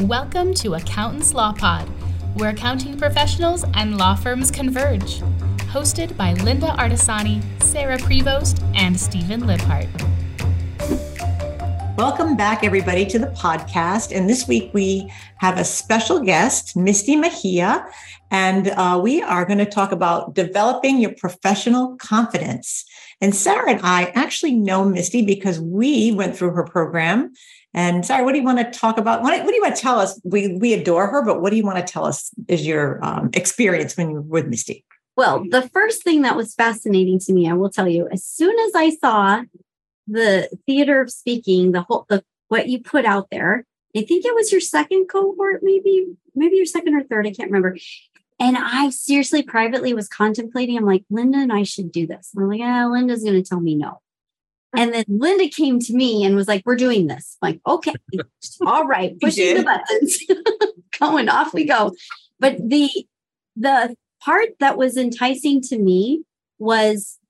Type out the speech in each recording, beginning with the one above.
Welcome to Accountants Law Pod, where accounting professionals and law firms converge. Hosted by Lynda Artesani, Sarah Prevost, and Stephen Libhart. Welcome back, everybody, to the podcast. And this week we have a special guest, Misty Megia, and we are going to talk about developing your professional confidence. And Sarah and I actually know Misty because we went through her program. And Sarah, what do you want to talk about? What do you want to tell us? We adore her, but what do you want to tell us is your experience when you were with Misty? Well, the first thing that was fascinating to me, I will tell you, as soon as I saw the Theater of Speaking, what you put out there, I think it was your second cohort, maybe your second or third, I can't remember. And I seriously privately was contemplating, I'm like, Lynda and I should do this. And I'm like, Lynda's going to tell me no. And then Lynda came to me and was like, we're doing this. I'm like, okay, all right, pushing the buttons, going off we go. But the part that was enticing to me was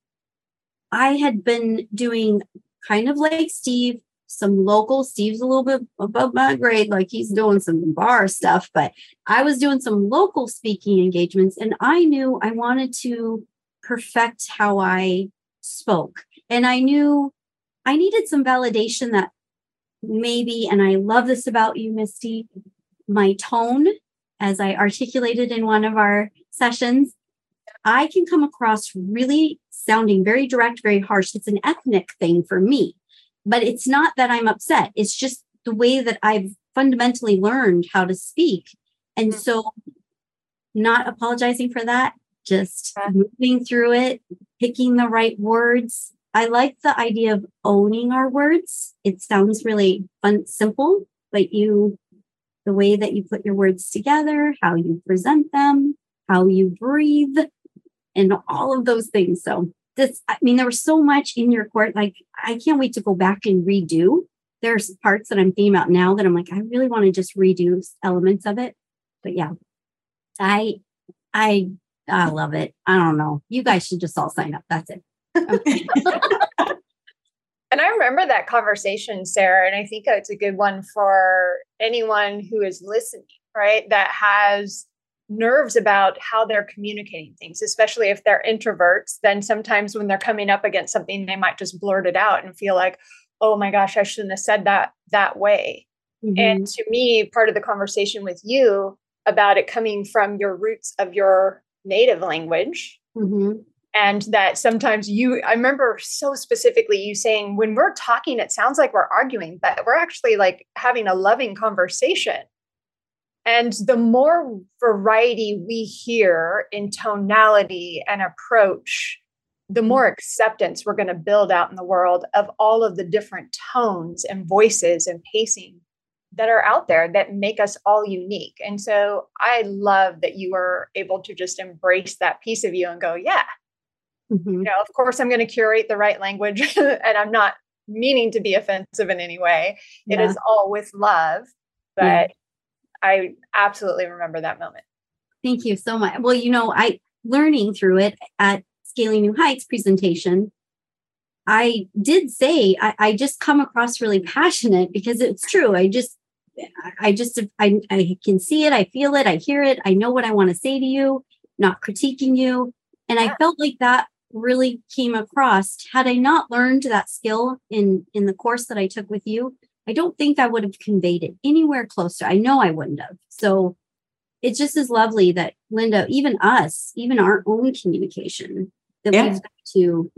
I had been doing kind of like Steve, some local, Steve's a little bit above my grade, like he's doing some bar stuff, but I was doing some local speaking engagements and I knew I wanted to perfect how I spoke. And I knew I needed some validation that maybe, and I love this about you, Misty, my tone, as I articulated in one of our sessions, I can come across really sounding very direct, very harsh. It's an ethnic thing for me, but it's not that I'm upset. It's just the way that I've fundamentally learned how to speak. And so not apologizing for that, just moving through it, picking the right words. I like the idea of owning our words. It sounds really simple, but the way that you put your words together, how you present them, how you breathe, and all of those things. So there was so much in your court. Like, I can't wait to go back and redo. There's parts that I'm thinking about now that I'm like, I really want to just redo elements of it. But yeah, I love it. I don't know. You guys should just all sign up. That's it. Okay. And I remember that conversation, Sarah, and I think it's a good one for anyone who is listening, right? That has nerves about how they're communicating things, especially if they're introverts. Then sometimes when they're coming up against something, they might just blurt it out and feel like, oh my gosh, I shouldn't have said that way. Mm-hmm. And to me, part of the conversation with you about it coming from your roots of your native language. Mm-hmm. And that sometimes I remember so specifically you saying, when we're talking, it sounds like we're arguing, but we're actually like having a loving conversation. And the more variety we hear in tonality and approach, the more acceptance we're going to build out in the world of all of the different tones and voices and pacing that are out there that make us all unique. And so I love that you were able to just embrace that piece of you and go, yeah, mm-hmm. You know, of course I'm going to curate the right language and I'm not meaning to be offensive in any way. Yeah. It is all with love, but yeah. I absolutely remember that moment. Thank you so much. Well, I learning through it at Scaling New Heights presentation, I did say, I just come across really passionate because it's true. I can see it. I feel it. I hear it. I know what I want to say to you, not critiquing you. And I felt like that really came across. Had I not learned that skill in the course that I took with you, I don't think I would have conveyed it anywhere close to. I know I wouldn't have. So it just is lovely that Lynda, even us, even our own communication that we've got to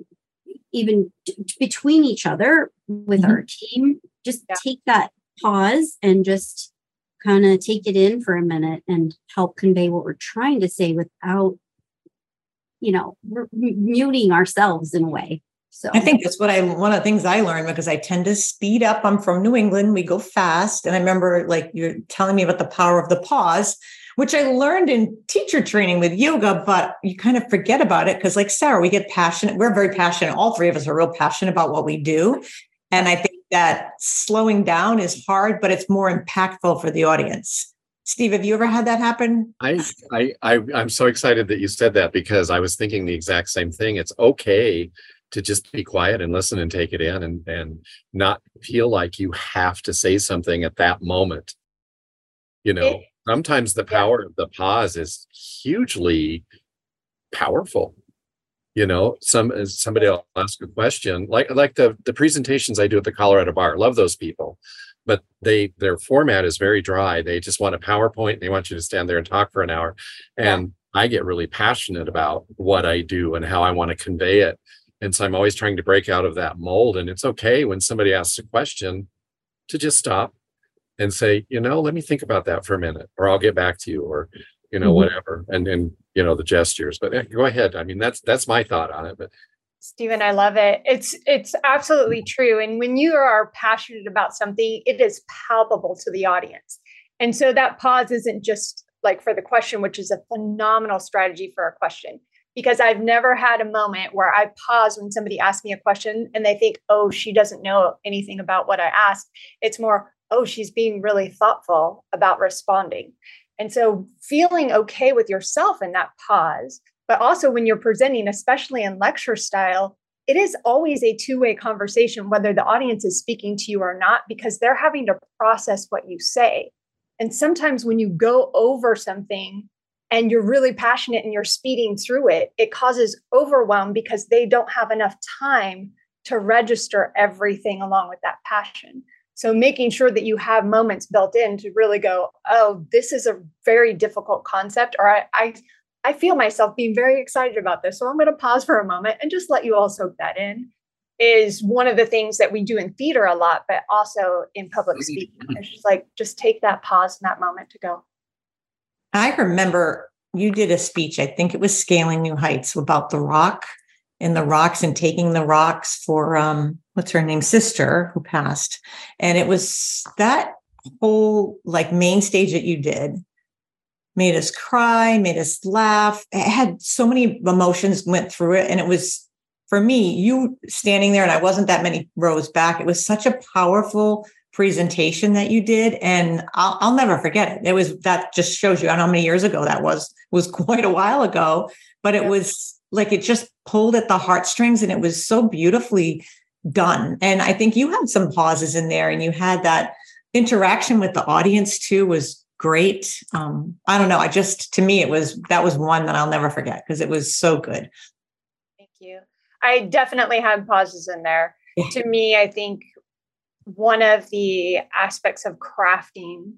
even between each other with mm-hmm. our team, just take that pause and just kind of take it in for a minute and help convey what we're trying to say without, muting ourselves in a way. So I think that's one of the things I learned because I tend to speed up. I'm from New England. We go fast. And I remember like you're telling me about the power of the pause, which I learned in teacher training with yoga, but you kind of forget about it. Cause like Sarah, we get passionate. We're very passionate. All three of us are real passionate about what we do. And I think that slowing down is hard, but it's more impactful for the audience. Steve, have you ever had that happen? I'm so excited that you said that because I was thinking the exact same thing. It's okay to just be quiet and listen and take it in and not feel like you have to say something at that moment. You know, sometimes the power of the pause is hugely powerful. You know, somebody will ask a question, like the presentations I do at the Colorado Bar. Love those people, but their format is very dry. They just want a PowerPoint. And they want you to stand there and talk for an hour. And I get really passionate about what I do and how I want to convey it. And so I'm always trying to break out of that mold. And it's okay when somebody asks a question to just stop and say, you know, let me think about that for a minute, or I'll get back to you, or, you know, whatever. And, you know, the gestures, but go ahead. I mean, that's my thought on it, but. Stephen, I love it. It's absolutely true. And when you are passionate about something, it is palpable to the audience. And so that pause isn't just like for the question, which is a phenomenal strategy for a question, because I've never had a moment where I pause when somebody asks me a question and they think, oh, she doesn't know anything about what I asked. It's more, oh, she's being really thoughtful about responding. And so feeling okay with yourself in that pause, but also when you're presenting, especially in lecture style, it is always a two-way conversation, whether the audience is speaking to you or not, because they're having to process what you say. And sometimes when you go over something and you're really passionate and you're speeding through it, it causes overwhelm because they don't have enough time to register everything along with that passion. So making sure that you have moments built in to really go, oh, this is a very difficult concept, or I feel myself being very excited about this, so I'm going to pause for a moment and just let you all soak that in, is one of the things that we do in theater a lot, but also in public speaking. It's just like, just take that pause in that moment to go. I remember you did a speech, I think it was Scaling New Heights, about the rock and the rocks and taking the rocks for, what's her name, sister who passed. And it was that whole like main stage that you did made us cry, made us laugh. It had so many emotions went through it. And it was, for me, you standing there, and I wasn't that many rows back. It was such a powerful presentation that you did. And I'll never forget it. It was, that just shows you, I don't know how many years ago that was quite a while ago, but it was, like it just pulled at the heartstrings, and it was so beautifully done. And I think you had some pauses in there, and you had that interaction with the audience too, was great. I don't know. I just, to me, that was one that I'll never forget because it was so good. Thank you. I definitely had pauses in there. Yeah. To me, I think one of the aspects of crafting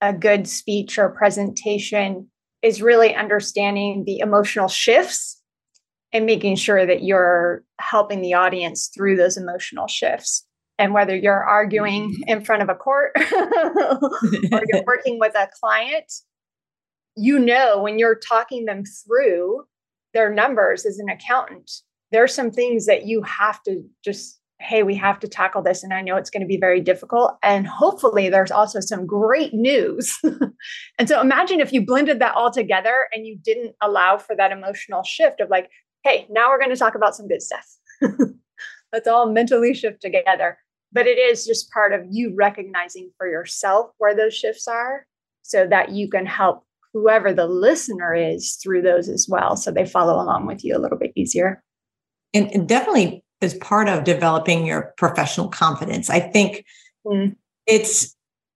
a good speech or presentation is really understanding the emotional shifts and making sure that you're helping the audience through those emotional shifts. And whether you're arguing in front of a court or you're working with a client, you know, when you're talking them through their numbers as an accountant, there are some things that you have to just, hey, we have to tackle this. And I know it's going to be very difficult. And hopefully there's also some great news. And so imagine if you blended that all together and you didn't allow for that emotional shift of like, hey, now we're going to talk about some good stuff. Let's all mentally shift together. But it is just part of you recognizing for yourself where those shifts are so that you can help whoever the listener is through those as well. So they follow along with you a little bit easier. And definitely is part of developing your professional confidence. I think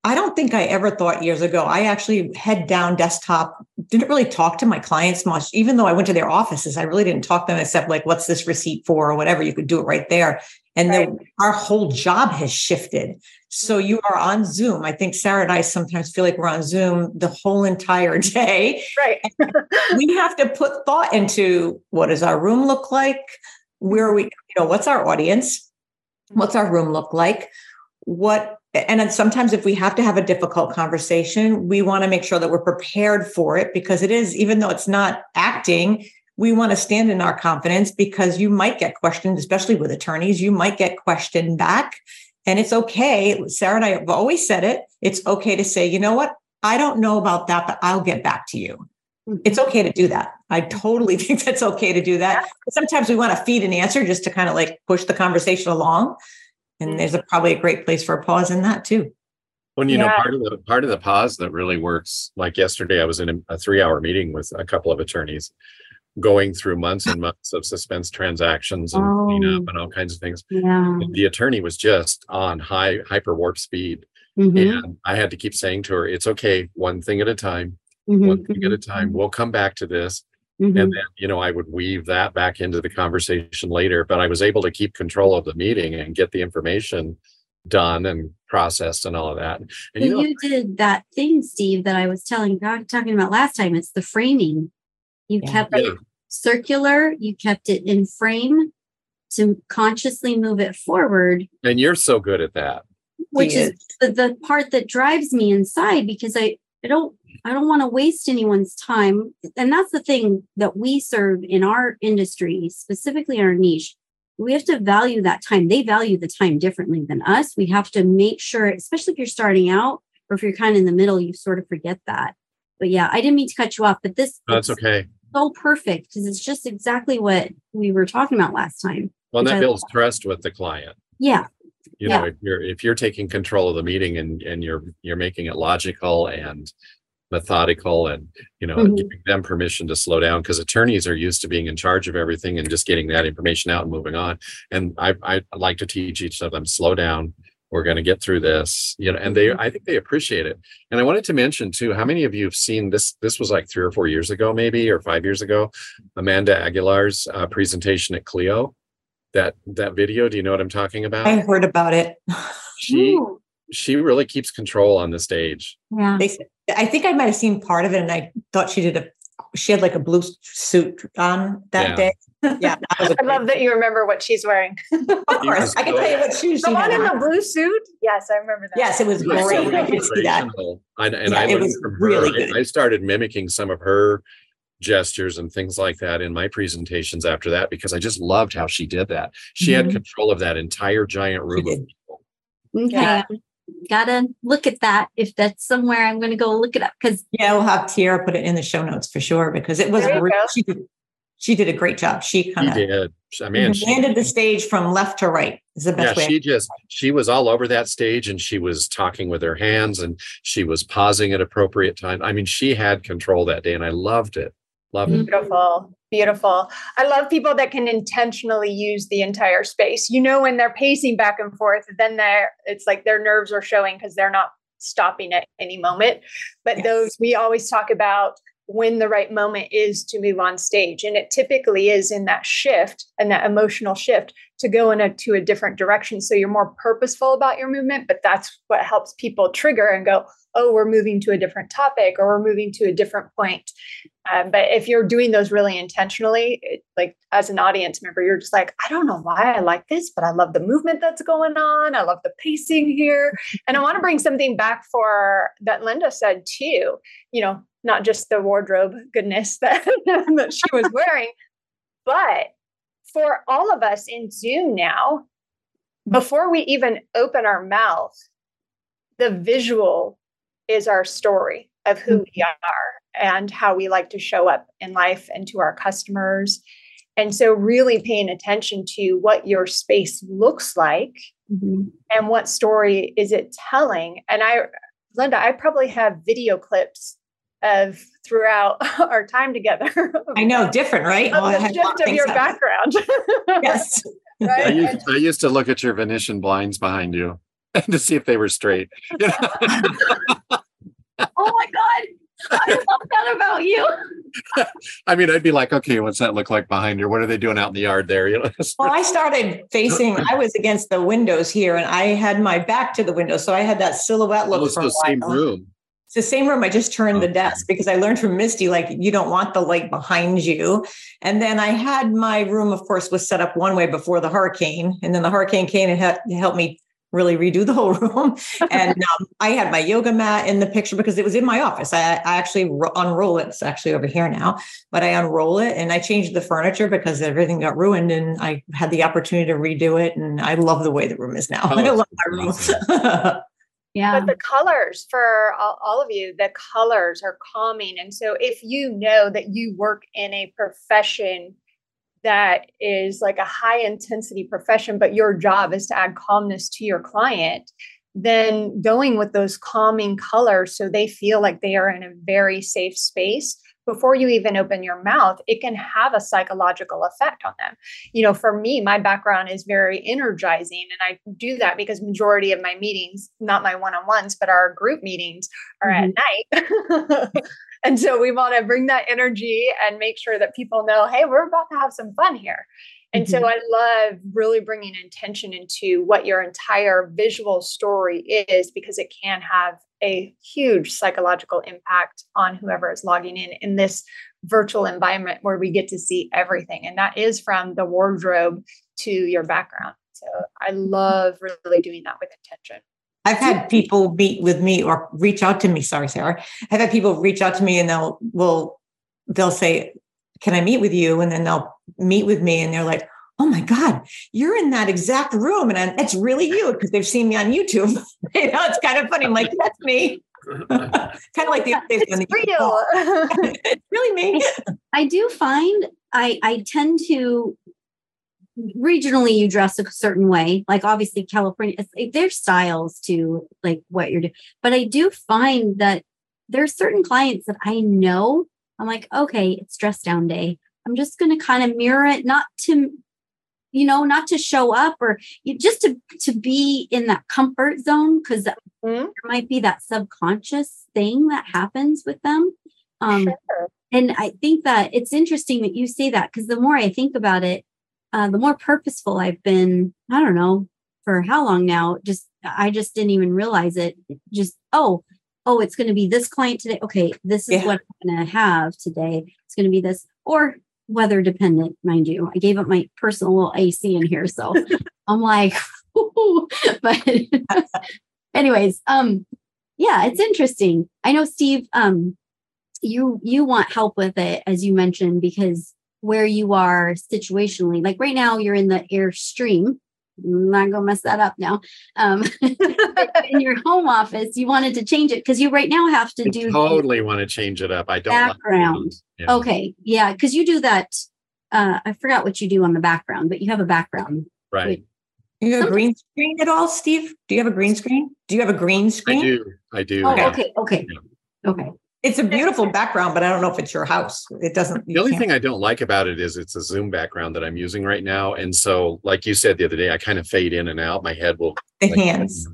I don't think I ever thought years ago, I actually head down desktop, didn't really talk to my clients much, even though I went to their offices, I really didn't talk to them except like, what's this receipt for or whatever, you could do it right there. And then our whole job has shifted. So you are on Zoom. I think Sarah and I sometimes feel like we're on Zoom the whole entire day. Right. We have to put thought into, what does our room look like? Where are we, you know, what's our audience? What's our room look like? And then sometimes if we have to have a difficult conversation, we want to make sure that we're prepared for it, because it is, even though it's not acting, we want to stand in our confidence, because you might get questioned, especially with attorneys, you might get questioned back. And it's okay. Sarah and I have always said it. It's okay to say, you know what? I don't know about that, but I'll get back to you. It's okay to do that. I totally think that's okay to do that. Sometimes we want to feed an answer just to kind of like push the conversation along. And there's probably a great place for a pause in that too. Well, you know, part of the pause that really works, like yesterday, I was in a 3-hour meeting with a couple of attorneys going through months and months of suspense transactions and cleanup and all kinds of things. Yeah. The attorney was just on hyper warp speed. Mm-hmm. And I had to keep saying to her, it's okay, one thing at a time, mm-hmm. one thing at a time. We'll come back to this. Mm-hmm. And then, you know, I would weave that back into the conversation later, but I was able to keep control of the meeting and get the information done and processed and all of that. And so you know, you did that thing, Steve, that I was talking about last time. It's the framing. You kept it circular. You kept it in frame to consciously move it forward. And you're so good at that. Which is the part that drives me inside, because I don't want to waste anyone's time. And that's the thing that we serve in our industry, specifically our niche. We have to value that time. They value the time differently than us. We have to make sure, especially if you're starting out or if you're kind of in the middle, you sort of forget that. But yeah, I didn't mean to cut you off, but this that's okay. So perfect, because it's just exactly what we were talking about last time. Well, that builds trust with the client. Yeah. You know, if you're taking control of the meeting and you're making it logical and methodical and, you know, mm-hmm. giving them permission to slow down, because attorneys are used to being in charge of everything and just getting that information out and moving on. And I like to teach each of them, slow down. We're going to get through this, you know, and I think they appreciate it. And I wanted to mention too, how many of you have seen this? This was like 3 or 4 years ago, maybe, or 5 years ago, Amanda Aguilar's presentation at Clio. That video, do you know what I'm talking about? I heard about it. She really keeps control on the stage. Yeah, I think I might have seen part of it, and I thought she had like a blue suit on that day. Yeah, I love that you remember what she's wearing. Of course, I can tell you what shoes. The one in the blue suit. Yes, I remember that. Yes, it was great. So I could see that. I learned from her. Really good. I started mimicking some of her gestures and things like that in my presentations after that, because I just loved how she did that. She mm-hmm. had control of that entire giant room of people. Okay. Yeah. Gotta look at that. If that's somewhere, I'm going to go look it up. Because we'll have Tiara put it in the show notes for sure, because it was she did a great job. She kind of landed the stage from left to right. Is the best way. She was all over that stage, and she was talking with her hands, and she was pausing at appropriate time. I mean, she had control that day, and I loved it. Beautiful. I love people that can intentionally use the entire space. You know, when they're pacing back and forth, then it's like their nerves are showing because they're not stopping at any moment. But those, we always talk about when the right moment is to move on stage. And it typically is in that shift and that emotional shift to go to a different direction. So you're more purposeful about your movement, but that's what helps people trigger and go, oh, we're moving to a different topic, or we're moving to a different point. But if you're doing those really intentionally, like as an audience member, you're just like, I don't know why I like this, but I love the movement that's going on. I love the pacing here. And I want to bring something back for that Lynda said too, you know, not just the wardrobe goodness that she was wearing, but for all of us in Zoom now, before we even open our mouth, the visual is our story of who we are and how we like to show up in life and to our customers. And so really paying attention to what your space looks like and what story is it telling. And Lynda, I probably have video clips of throughout our time together. I know, different, right? The shift of your background. Yes. Right? I used to look at your Venetian blinds behind you to see if they were straight. You know? Oh my God. I love that about you. I mean, I'd be like, okay, what's that look like behind you? What are they doing out in the yard there? You know? Well, I started I was against the windows here, and I had my back to the window. So I had that silhouette look for a while. It's the same room. It's the same room. I just turned the desk because I learned from Misty, like, you don't want the light behind you. And then I had my room, of course, was set up one way before the hurricane. And then the hurricane came and helped me really redo the whole room. And I had my yoga mat in the picture because it was in my office. I actually unroll it. It's actually over here now, but I unroll it, and I changed the furniture because everything got ruined, and I had the opportunity to redo it. And I love the way the room is now. I love my room. Awesome. Yeah. But the colors for all of you, the colors are calming. And so if you know that you work in a profession that is like a high intensity profession, but your job is to add calmness to your client, then going with those calming colors so they feel like they are in a very safe space before you even open your mouth, it can have a psychological effect on them. You know, for me, my background is very energizing. And I do that because majority of my meetings, not my one-on-ones, but our group meetings are at night. And so we want to bring that energy and make sure that people know, hey, we're about to have some fun here. And so I love really bringing intention into what your entire visual story is, because it can have a huge psychological impact on whoever is logging in this virtual environment where we get to see everything. And that is from the wardrobe to your background. So I love really doing that with intention. I've had people meet with me or reach out to me. Sorry, Sarah. I've had people reach out to me and they'll say, can I meet with you? And then they'll meet with me and they're like, oh my God, you're in that exact room. And that's really you, because they've seen me on YouTube. You know, it's kind of funny. I'm like, that's me. Kind of like the other days on the real. It's really me. I do find I tend to, regionally you dress a certain way. Like obviously California, there's styles to like what you're doing. But I do find that there's certain clients that I know, I'm like, okay, it's dress down day. I'm just going to kind of mirror it, not to show up or just to be in that comfort zone, because there might be that subconscious thing that happens with them. Sure. And I think that it's interesting that you say that, because the more I think about it, the more purposeful I've been, I don't know, for how long now, I just didn't even realize it. Oh, it's going to be this client today. Okay, this is what I'm going to have today. It's going to be this, or weather dependent, mind you. I gave up my personal little AC in here, so I'm like, ooh. But anyways, yeah, it's interesting. I know, Steve, you want help with it, as you mentioned, because where you are situationally, like right now, you're in the Airstream. I'm not going to mess that up now. In your home office, you wanted to change it because you right now have to do. I totally want to change it up. I don't. Background. Yeah. Okay. Yeah. Because you do that. I forgot what you do on the background, but you have a background. Right. Wait. You have a green screen at all, Steve? Do you have a green screen? I do. Oh, yeah. Okay. Yeah. Okay. It's a beautiful background, but I don't know if it's your house. It doesn't. The only thing I don't like about it is it's a Zoom background that I'm using right now. And so, like you said the other day, I kind of fade in and out. My head will. The hands.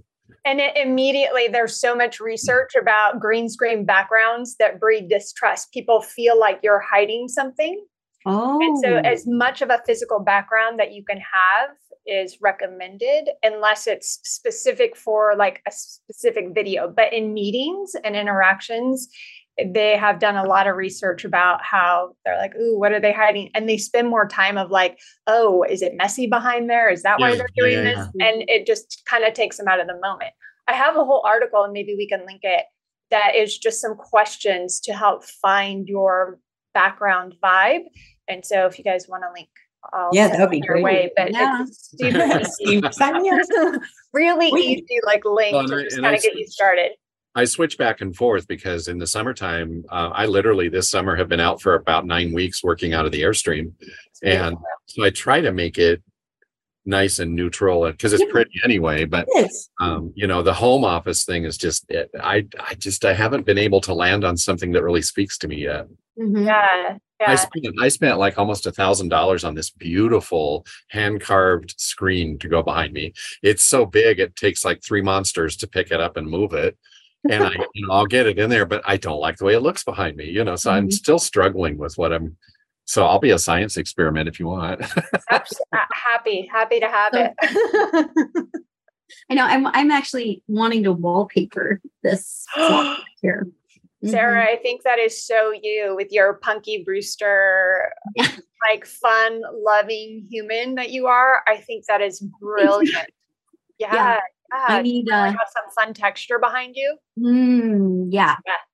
And it immediately, there's so much research about green screen backgrounds that breed distrust. People feel like you're hiding something. Oh. And so as much of a physical background that you can have is recommended, unless it's specific for like a specific video. But in meetings and interactions, they have done a lot of research about how they're like, ooh, what are they hiding? And they spend more time of like, oh, is it messy behind there? Is that why they're doing this? Yeah. And it just kind of takes them out of the moment. I have a whole article, and maybe we can link it, that is just some questions to help find your background vibe. And so if you guys want to link, that would be great. Really easy, like link to just kind of get you started. I switch back and forth, because in the summertime, I literally this summer have been out for about 9 weeks working out of the Airstream. And so I try to make it nice and neutral, because it's pretty anyway. But, the home office thing is just it. I haven't been able to land on something that really speaks to me yet. Mm-hmm. Yeah. I spent like almost $1,000 on this beautiful hand-carved screen to go behind me. It's so big, it takes like three monsters to pick it up and move it. And I'll get it in there, but I don't like the way it looks behind me, so I'm still struggling with what I'm. So I'll be a science experiment if you want. Happy to have it. I know I'm actually wanting to wallpaper this here. Sarah, I think that is so you with your Punky Brewster, like fun, loving human that you are. I think that is brilliant. Yeah. I need to have some fun texture behind you.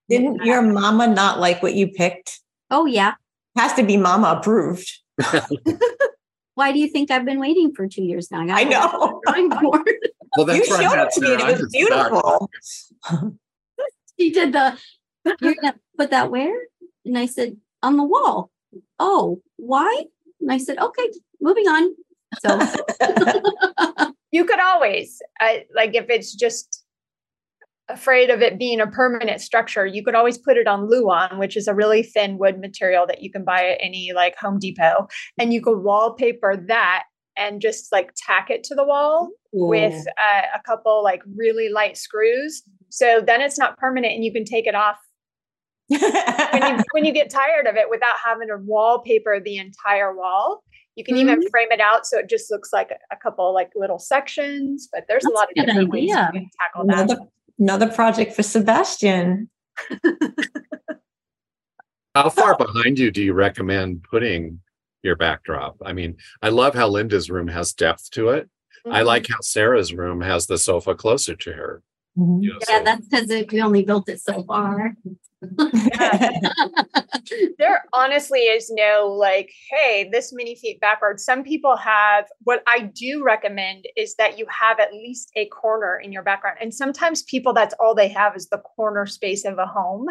Didn't your mama not like what you picked? Oh, yeah. Has to be mama approved. Why do you think I've been waiting for 2 years now? I know. Well, that's you showed it to me. It was beautiful. She did you're going to put that where? And I said, on the wall. Oh, why? And I said, okay, moving on. So you could always, if it's just afraid of it being a permanent structure, you could always put it on Luon, which is a really thin wood material that you can buy at any like Home Depot, and you could wallpaper that and just like tack it to the wall with a couple like really light screws. So then it's not permanent and you can take it off when you get tired of it without having to wallpaper the entire wall. You can even frame it out so it just looks like a couple like little sections, but there's a lot of different ways you can tackle that. Another project for Sebastian. How far behind you do you recommend putting your backdrop? I mean, I love how Lynda's room has depth to it. Mm-hmm. I like how Sarah's room has the sofa closer to her. Mm-hmm. You know, yeah, so. That's because we only built it so far. There honestly is no like, hey, this many feet backwards. Some people have, what I do recommend is that you have at least a corner in your background. And sometimes people, that's all they have is the corner space of a home.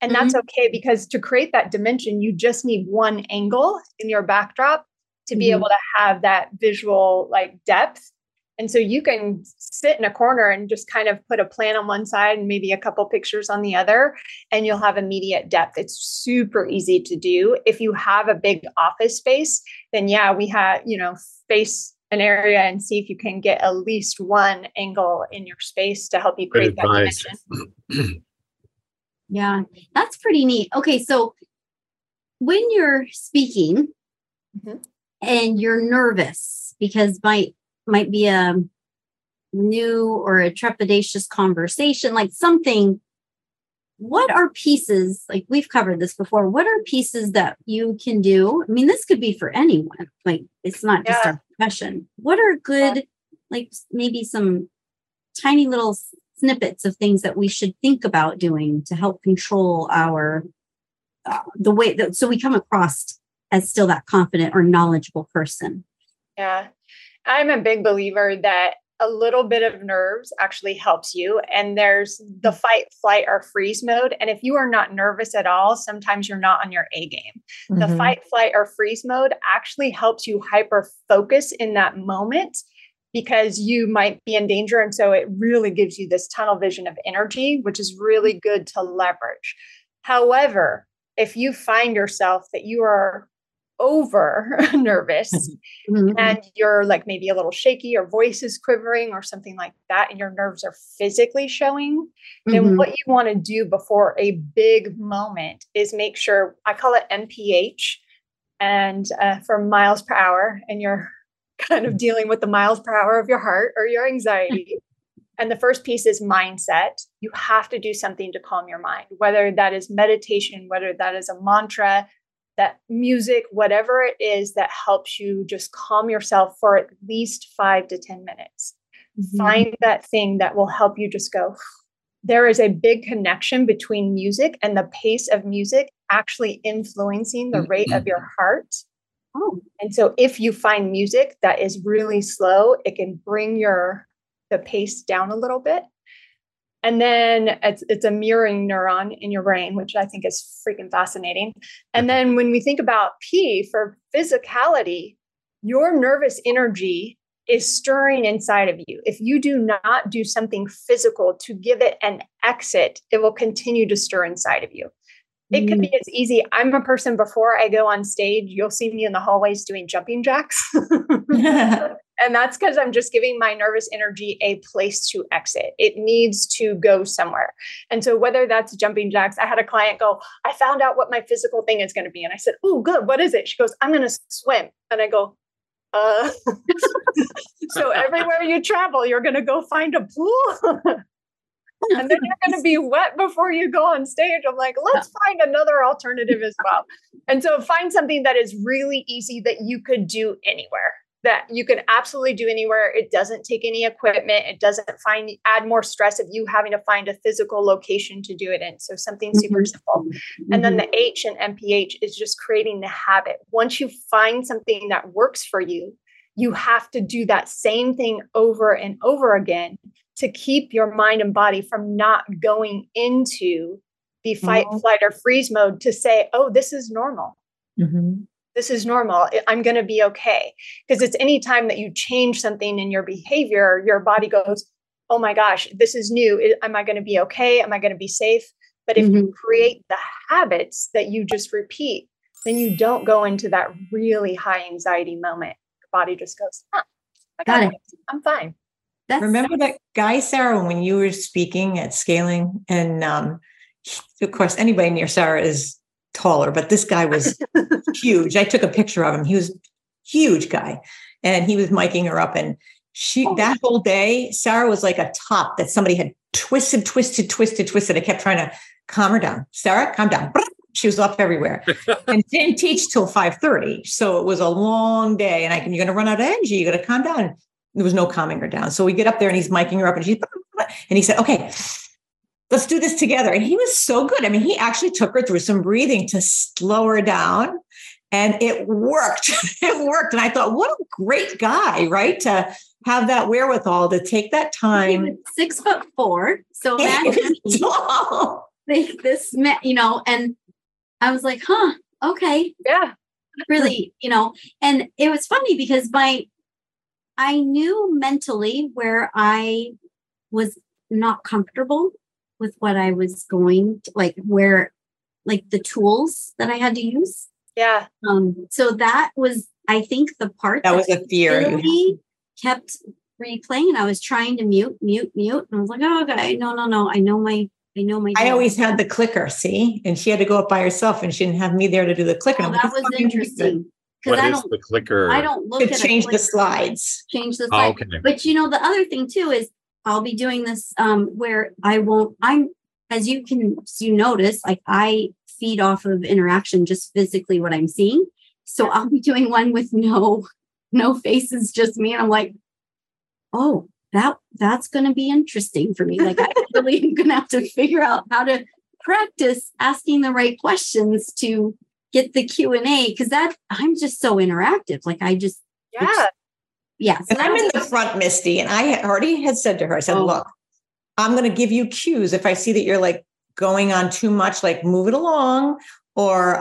And that's okay, because to create that dimension, you just need one angle in your backdrop to be able to have that visual like depth. And so you can sit in a corner and just kind of put a plan on one side and maybe a couple pictures on the other, and you'll have immediate depth. It's super easy to do. If you have a big office space, then yeah, we have, you know, space an area and see if you can get at least one angle in your space to help you create that dimension. Yeah, that's pretty neat. Okay, so when you're speaking and you're nervous because might be a new or a trepidatious conversation, like something, what are pieces, like we've covered this before, what are pieces that you can do? I mean, this could be for anyone, like it's not just a profession. What are good, like maybe some tiny little snippets of things that we should think about doing to help control our, the way that, so we come across as still that confident or knowledgeable person? Yeah. I'm a big believer that a little bit of nerves actually helps you. And there's the fight, flight, or freeze mode. And if you are not nervous at all, sometimes you're not on your A game. Mm-hmm. The fight, flight, or freeze mode actually helps you hyper focus in that moment, because you might be in danger. And so it really gives you this tunnel vision of energy, which is really good to leverage. However, if you find yourself that you are over nervous and you're like maybe a little shaky or voice is quivering or something like that, and your nerves are physically showing, then what you want to do before a big moment is make sure, I call it MPH, and for miles per hour, and you're kind of dealing with the miles per hour of your heart or your anxiety. And the first piece is mindset. You have to do something to calm your mind, whether that is meditation, whether that is a mantra, that music, whatever it is that helps you just calm yourself for at least 5 to 10 minutes. Find that thing that will help you just go. There is a big connection between music and the pace of music actually influencing the rate of your heart. Oh. And so if you find music that is really slow, it can bring the pace down a little bit. And then it's a mirroring neuron in your brain, which I think is freaking fascinating. And then when we think about P for physicality, your nervous energy is stirring inside of you. If you do not do something physical to give it an exit, it will continue to stir inside of you. It could be as easy. I'm a person, before I go on stage, you'll see me in the hallways doing jumping jacks. And that's because I'm just giving my nervous energy a place to exit. It needs to go somewhere. And so whether that's jumping jacks, I had a client go, I found out what my physical thing is going to be. And I said, oh, good. What is it? She goes, I'm going to swim. And I go, So everywhere you travel, you're going to go find a pool. And then you're going to be wet before you go on stage. I'm like, let's find another alternative as well. And so find something that is really easy that you could do anywhere, that you can absolutely do anywhere. It doesn't take any equipment. It doesn't add more stress of you having to find a physical location to do it in. So something super simple. And then the H and MPH is just creating the habit. Once you find something that works for you, you have to do that same thing over and over again to keep your mind and body from not going into the fight, flight, or freeze mode to say, oh, this is normal. This is normal. I'm going to be okay. Because it's any time that you change something in your behavior, your body goes, oh my gosh, this is new. Am I going to be okay? Am I going to be safe? But if you create the habits that you just repeat, then you don't go into that really high anxiety moment. Your body just goes, huh, I got it. I'm fine. Remember that guy, Sarah, when you were speaking at Scaling? And of course, anybody near Sarah is taller, but this guy was huge. I took a picture of him. He was a huge guy. And he was miking her up. And she, that whole day, Sarah was like a top that somebody had twisted. I kept trying to calm her down. Sarah, calm down. She was up everywhere and didn't teach till 5:30. So it was a long day. And you're going to run out of energy. You got to calm down. There was no calming her down. So we get up there and he's miking her up and she's, and he said, okay, let's do this together. And he was so good. I mean, he actually took her through some breathing to slow her down. And it worked. It worked. And I thought, what a great guy, right? To have that wherewithal to take that time. He was 6'4". So imagine this, you know, and I was like, huh, okay. Yeah. Really, you know, and it was funny because I knew mentally where I was not comfortable with what I was going to, like the tools that I had to use. Yeah. So that was, I think, the part that was a fear. Really kept replaying. I was trying to mute. And I was like, oh, okay. No. I know my. I always had the clicker, see? And she had to go up by herself and she didn't have me there to do the clicker. Oh, that was interesting. Because I don't, the clicker? I don't look at change the slides. Change the slides. Oh, okay. But you know, the other thing too is I'll be doing this where I won't. As you notice, like I feed off of interaction, just physically what I'm seeing. So I'll be doing one with no faces, just me, and I'm like, oh, that's going to be interesting for me. Like I really am going to have to figure out how to practice asking the right questions to get the Q&A because I'm just so interactive. Like I just, So I'm in the front, Misty, and I already had said to her, I said, look, I'm going to give you cues. If I see that you're like going on too much, like move it along or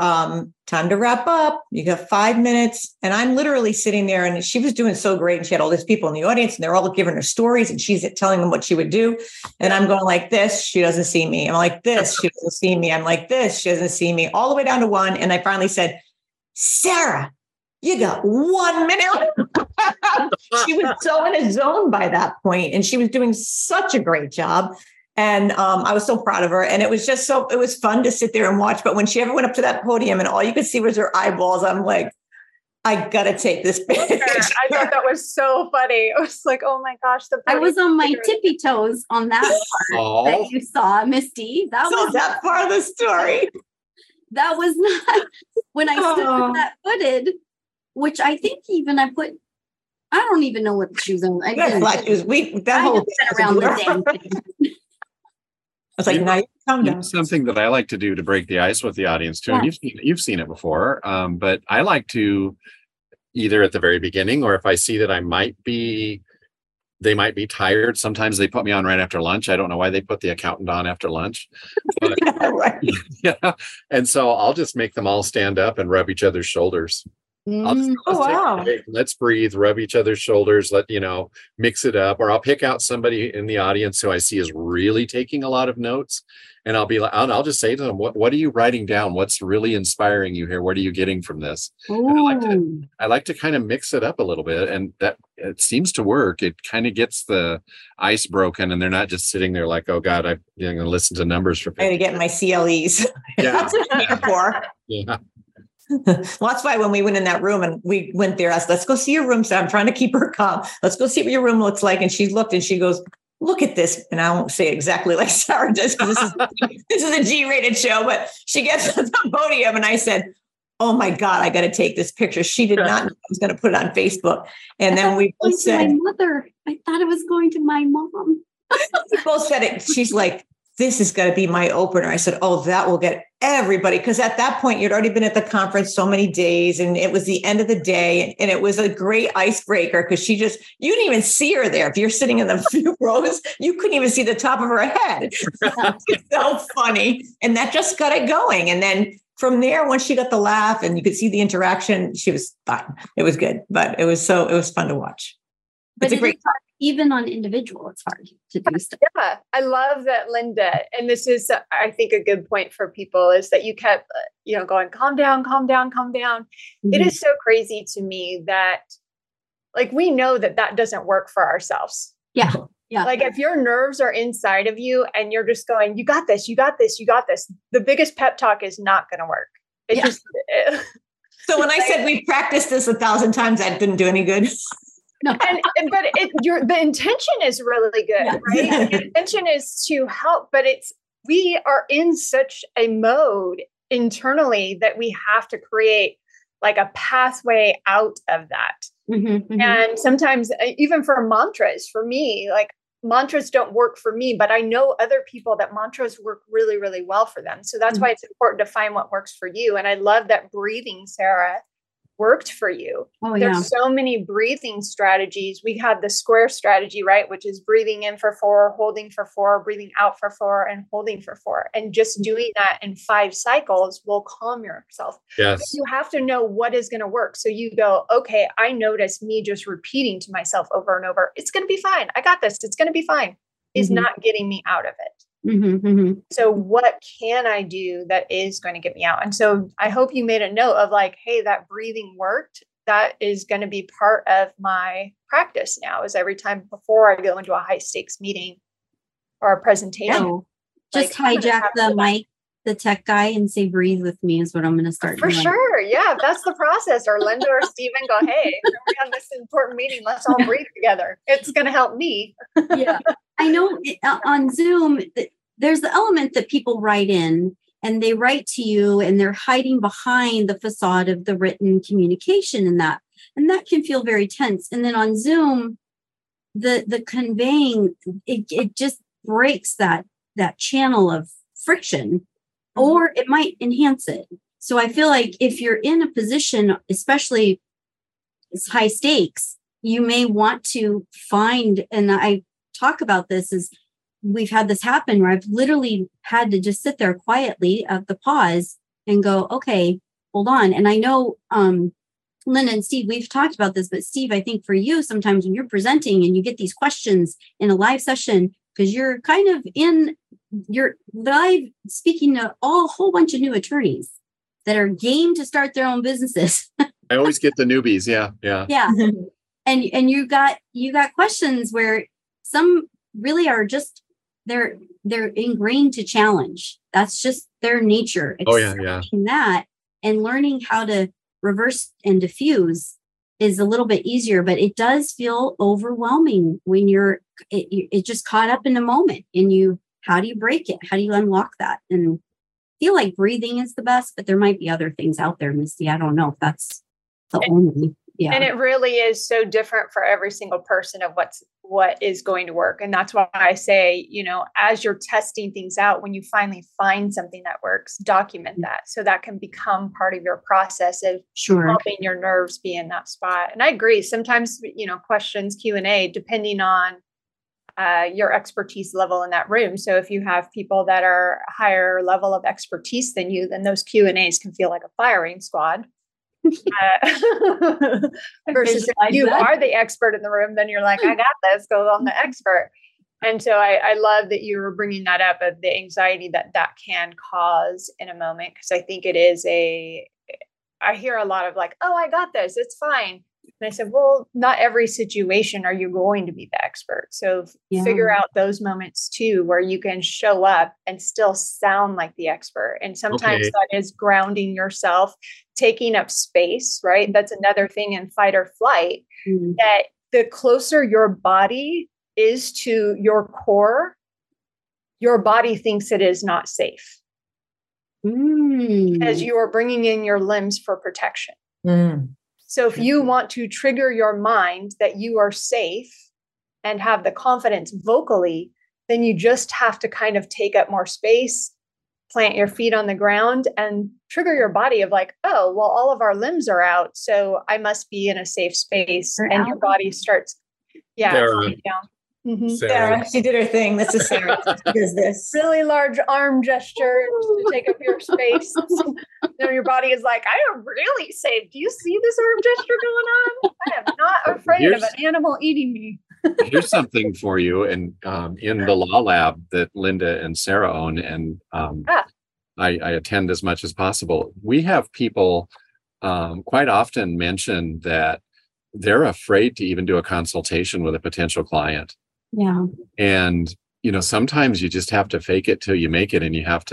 time to wrap up. You got 5 minutes. And I'm literally sitting there and she was doing so great. And she had all these people in the audience and they're all giving her stories and she's telling them what she would do. And I'm going like this, she doesn't see me. I'm like this, she doesn't see me. I'm like this, she doesn't see me, all the way down to one. And I finally said, Sarah, you got 1 minute. She was so in a zone by that point. And she was doing such a great job. And I was so proud of her. And it was just it was fun to sit there and watch. But when she ever went up to that podium and all you could see was her eyeballs, I'm like, I got to take this picture. I thought that was so funny. I was like, oh my gosh. I was on my tippy toes on that part that you saw, Misty. That was that part of the story. That was not when I stood with that footed, which I think even I put, I don't even know what shoes on. I didn't. Black shoes. I whole thing around the day. I was like, now you come down. Something that I like to do to break the ice with the audience too, and you've seen it before, but I like to either at the very beginning or if I see that they might be tired. Sometimes they put me on right after lunch. I don't know why they put the accountant on after lunch. But, yeah. And so I'll just make them all stand up and rub each other's shoulders. Let's breathe, rub each other's shoulders, mix it up. Or I'll pick out somebody in the audience who I see is really taking a lot of notes. And I'll be like, I'll just say to them, what are you writing down? What's really inspiring you here? What are you getting from this? And I like to kind of mix it up a little bit. And that it seems to work. It kind of gets the ice broken and they're not just sitting there like, oh God, I'm going to listen to numbers for people. I'm going to get my CLEs. Yeah. Well, that's why when we went in that room and we went there, I said, let's go see your room. So I'm trying to keep her calm. Let's go see what your room looks like. And she looked and she goes, look at this. And I won't say it exactly like Sarah does because this is a G-rated show, but she gets to the podium and I said, oh my God, I got to take this picture. She did not know I was going to put it on Facebook. And then we both said, my mother, I thought it was going to my mom. We both said it. She's like, this is going to be my opener. I said, oh, that will get everybody. Because at that point, you'd already been at the conference so many days and it was the end of the day. And it was a great icebreaker because you didn't even see her there. If you're sitting in the few rows, you couldn't even see the top of her head. It's so funny. And that just got it going. And then from there, once she got the laugh and you could see the interaction, she was fine. It was good, but it was fun to watch. But it's a great even on individual, it's hard to do stuff. Yeah, I love that, Lynda. And this is, I think, a good point for people is that you kept, going, calm down, calm down, calm down. Mm-hmm. It is so crazy to me that, we know that doesn't work for ourselves. Yeah. Yeah. If your nerves are inside of you and you're just going, you got this, you got this, you got this. The biggest pep talk is not going to work. So when I said we practiced this 1,000 times, that didn't do any good. No. But the intention is really good, yeah. Right? The intention is to help, but we are in such a mode internally that we have to create a pathway out of that. Mm-hmm, mm-hmm. And sometimes even for mantras, for me, mantras don't work for me, but I know other people that mantras work really, really well for them. So that's mm-hmm. why it's important to find what works for you. And I love that breathing, Sarah, worked for you. Oh, yeah. There's so many breathing strategies. We had the square strategy, right? Which is breathing in for 4, holding for 4, breathing out for 4, and holding for 4. And just doing that in 5 cycles will calm yourself. Yes. But you have to know what is going to work. So you go, okay, I notice me just repeating to myself over and over, it's going to be fine. I got this. It's going to be fine. Is mm-hmm. not getting me out of it. Mm-hmm, mm-hmm. So what can I do that is going to get me out? And so I hope you made a note of hey, that breathing worked. That is going to be part of my practice now, is every time before I go into a high stakes meeting or a presentation. Yeah. Just hijack the mic, the tech guy, and say, breathe with me is what I'm going to start. For sure. Yeah. That's the process. Or Lynda or Stephen go, hey, we have this important meeting. Let's all breathe together. It's going to help me. Yeah. I know on Zoom, there's the element that people write in and they write to you and they're hiding behind the facade of the written communication in that. And that can feel very tense. And then on Zoom, the conveying, it just breaks that channel of friction, or it might enhance it. So I feel like if you're in a position, especially it's high stakes, you may want to find, and I talk about this, is we've had this happen where I've literally had to just sit there quietly at the pause and go, okay, hold on. And I know Lynda and Steve, we've talked about this, but Steve, I think for you, sometimes when you're presenting and you get these questions in a live session, because you're kind of you're live speaking to a whole bunch of new attorneys that are game to start their own businesses. I always get the newbies. Yeah. Yeah. Yeah. And you got questions where some really are just, they're ingrained to challenge. That's just their nature. Oh yeah. Yeah. That and learning how to reverse and diffuse is a little bit easier, but it does feel overwhelming when you're, it just caught up in a moment and how do you break it? How do you unlock that? And I feel like breathing is the best, but there might be other things out there, Misty. I don't know if that's the only. Yeah. And it really is so different for every single person of what is going to work. And that's why I say, as you're testing things out, when you finally find something that works, document that. So that can become part of your process of helping your nerves be in that spot. And I agree. Sometimes, questions, Q&A, depending on your expertise level in that room. So if you have people that are higher level of expertise than you, then those Q&As can feel like a firing squad. Versus if you are the expert in the room, then you're like, I got this, go on the expert. And so I love that you were bringing that up of the anxiety that can cause in a moment. Cause I think it is I hear a lot of oh, I got this, it's fine. And I said, well, not every situation are you going to be the expert. So figure out those moments too, where you can show up and still sound like the expert. And sometimes that is grounding yourself, taking up space, right? That's another thing in fight or flight, mm-hmm. that the closer your body is to your core, your body thinks it is not safe. Mm. Because you are bringing in your limbs for protection. Mm. So if you want to trigger your mind that you are safe and have the confidence vocally, then you just have to kind of take up more space, plant your feet on the ground, and trigger your body of oh, well, all of our limbs are out, so I must be in a safe space. You're and out. Your body starts. Yeah. Sarah. Mm-hmm. Sarah. She did her thing. This is Sarah. She does this really large arm gesture to take up your space. So your body is I am really safe. Do you see this arm gesture going on? I am not afraid of an animal eating me. Here's something for you. And in the law lab that Lynda and Sarah own, and I attend as much as possible, we have people quite often mention that they're afraid to even do a consultation with a potential client. Yeah. And, you know, sometimes you just have to fake it till you make it. And you have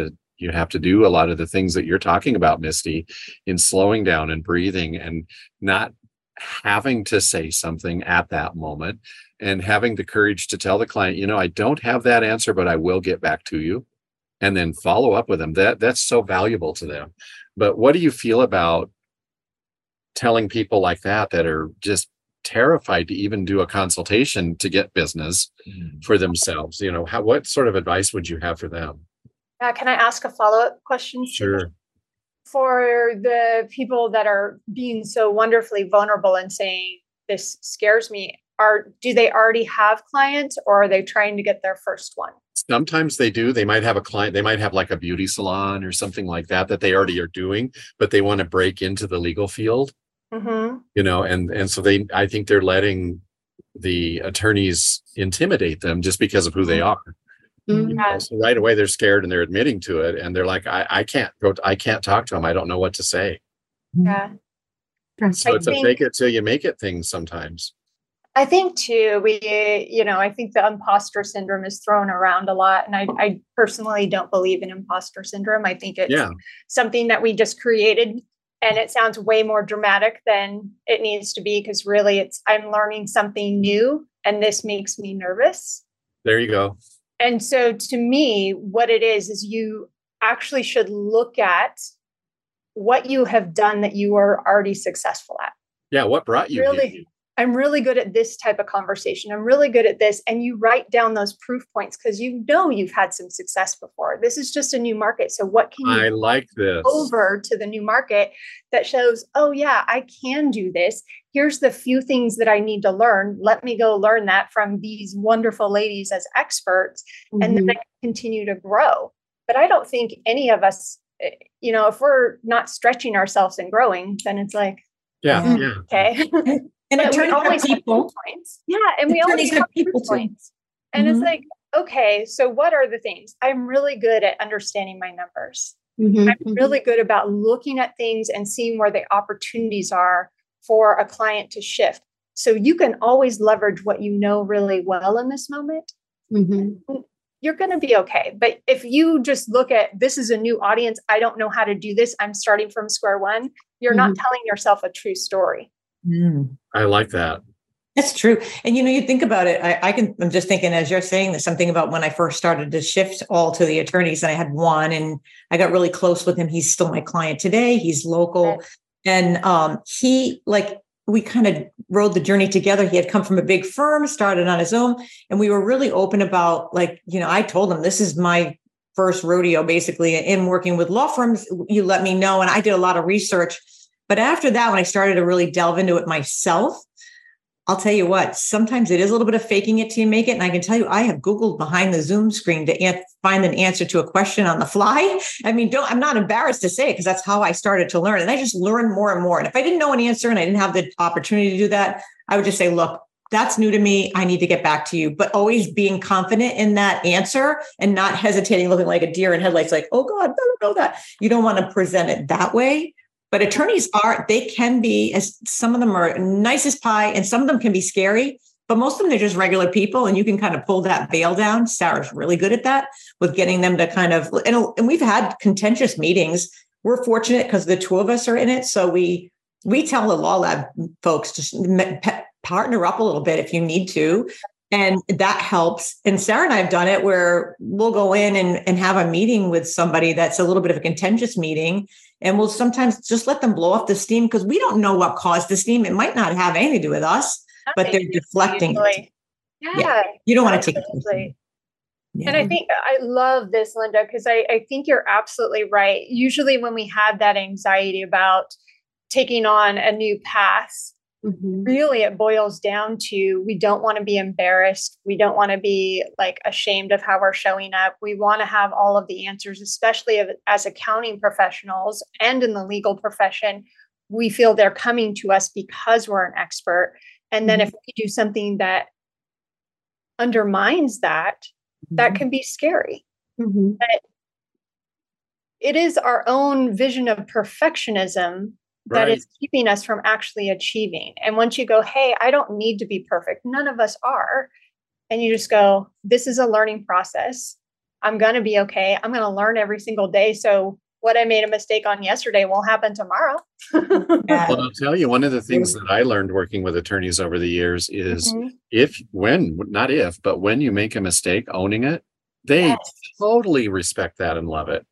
to do a lot of the things that you're talking about, Misty, in slowing down and breathing and not having to say something at that moment and having the courage to tell the client, you know, I don't have that answer, but I will get back to you, and then follow up with them. That's so valuable to them. But what do you feel about telling people like that are just terrified to even do a consultation to get business for themselves? You know, what sort of advice would you have for them? Can I ask a follow-up question? Sure. For the people that are being so wonderfully vulnerable and saying, this scares me, do they already have clients, or are they trying to get their first one? Sometimes they do. They might have a client. They might have like a beauty salon or something like that they already are doing, but they want to break into the legal field. Mm-hmm. You know, and so I think they're letting the attorneys intimidate them just because of who they are. Mm-hmm. You know, so right away they're scared and they're admitting to it, and they're like, I can't talk to them. I don't know what to say. Yeah. So it's a fake it till you make it thing sometimes. I think too, I think the imposter syndrome is thrown around a lot. And I personally don't believe in imposter syndrome. I think it's something that we just created, and it sounds way more dramatic than it needs to be, because really I'm learning something new and this makes me nervous. There you go. And so to me, what it is you actually should look at what you have done that you are already successful at. Yeah. What brought you here? I'm really good at this type of conversation. I'm really good at this. And you write down those proof points, because you know you've had some success before. This is just a new market. So what can you do over to the new market that shows, oh yeah, I can do this. Here's the few things that I need to learn. Let me go learn that from these wonderful ladies as experts. Mm-hmm. And then I can continue to grow. But I don't think any of us, you know, if we're not stretching ourselves and growing, then it's like, yeah. Okay. And attorneys always have people. Points. Yeah. And we always have people points. And mm-hmm. It's like, okay, so what are the things? I'm really good at understanding my numbers. Mm-hmm. I'm really good about looking at things and seeing where the opportunities are for a client to shift. So you can always leverage what you know really well in this moment. Mm-hmm. You're going to be okay. But if you just look at, this is a new audience, I don't know how to do this, I'm starting from square one, you're mm-hmm. not telling yourself a true story. Mm. I like that. That's true. And, you know, you think about it, I'm just thinking as you're saying this, something about when I first started to shift all to the attorneys, and I had one and I got really close with him. He's still my client today. He's local. And we kind of rode the journey together. He had come from a big firm, started on his own. And we were really open about, like, you know, I told him, this is my first rodeo, basically, in working with law firms. You let me know. And I did a lot of research. But after that, when I started to really delve into it myself, I'll tell you what, sometimes it is a little bit of faking it till you make it. And I can tell you, I have Googled behind the Zoom screen to find an answer to a question on the fly. I mean, I'm not embarrassed to say it, because that's how I started to learn. And I just learned more and more. And if I didn't know an answer and I didn't have the opportunity to do that, I would just say, look, that's new to me. I need to get back to you. But always being confident in that answer and not hesitating, looking like a deer in headlights, like, oh God, I don't know that. You don't want to present it that way. But attorneys they can be, as some of them are nice as pie, and some of them can be scary, but most of them, they're just regular people, and you can kind of pull that veil down. Sarah's really good at that, with getting them to kind of, and we've had contentious meetings. We're fortunate because the two of us are in it. So we tell the law lab folks to partner up a little bit if you need to. And that helps. And Sarah and I have done it where we'll go in and have a meeting with somebody that's a little bit of a contentious meeting. And we'll sometimes just let them blow off the steam, because we don't know what caused the steam. It might not have anything to do with us, but they're deflecting. Yeah. You don't want to take it. Yeah. And I think I love this, Lynda, because I think you're absolutely right. Usually when we have that anxiety about taking on a new path, mm-hmm. really, it boils down to, we don't want to be embarrassed. We don't want to be like ashamed of how we're showing up. We want to have all of the answers, especially as accounting professionals and in the legal profession. We feel they're coming to us because we're an expert. And then mm-hmm. if we do something that undermines that, mm-hmm. that can be scary. Mm-hmm. But it is our own vision of perfectionism that is keeping us from actually achieving. And once you go, hey, I don't need to be perfect. None of us are. And you just go, this is a learning process. I'm going to be okay. I'm going to learn every single day. So what I made a mistake on yesterday won't happen tomorrow. Well, I'll tell you, one of the things that I learned working with attorneys over the years is when you make a mistake, owning it, they totally respect that and love it.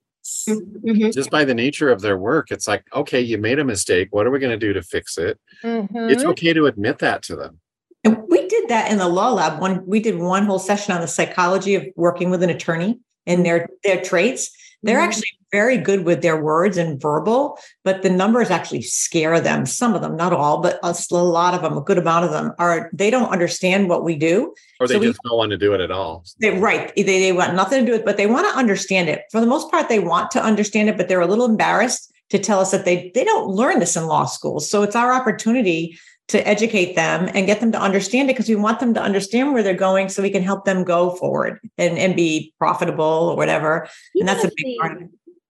Mm-hmm. Just by the nature of their work, it's like, okay, you made a mistake. What are we going to do to fix it? Mm-hmm. It's okay to admit that to them. And we did that in the law lab. We did one whole session on the psychology of working with an attorney and their traits. They're mm-hmm. actually very good with their words and verbal, but the numbers actually scare them. Some of them, not all, but a lot of them, a good amount of them are, they don't understand what we do. Or they don't want to do it at all. They want nothing to do with it, but they want to understand it. For the most part, they want to understand it, but they're a little embarrassed to tell us that they don't learn this in law school. So it's our opportunity to educate them and get them to understand it, because we want them to understand where they're going so we can help them go forward and be profitable or whatever. Even, and that's a big part of it.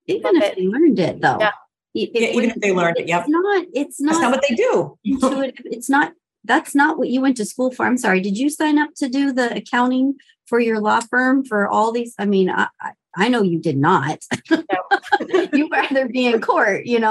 Even if they learned it, though. Yeah. Even if they learned it, yep. It's not that's not what they do. That's not what you went to school for. I'm sorry. Did you sign up to do the accounting for your law firm for all these? I mean, I know you did not. You'd rather be in court, doing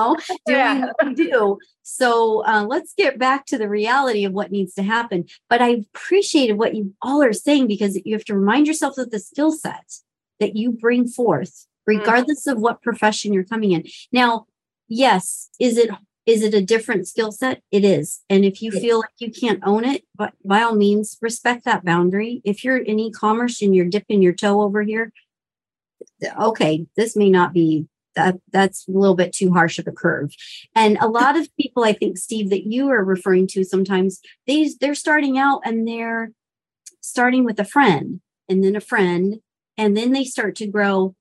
what you do. So let's get back to the reality of what needs to happen. But I appreciated what you all are saying, because you have to remind yourself of the skill set that you bring forth, regardless of what profession you're coming in. Now, yes, is it a different skill set? It is. And if you feel like you can't own it, but by all means, respect that boundary. If you're in e-commerce and you're dipping your toe over here, okay, this may not be that. That's a little bit too harsh of a curve. And a lot of people, I think, Steve, that you are referring to sometimes, they're starting out and they're starting with a friend, and then they start to grow.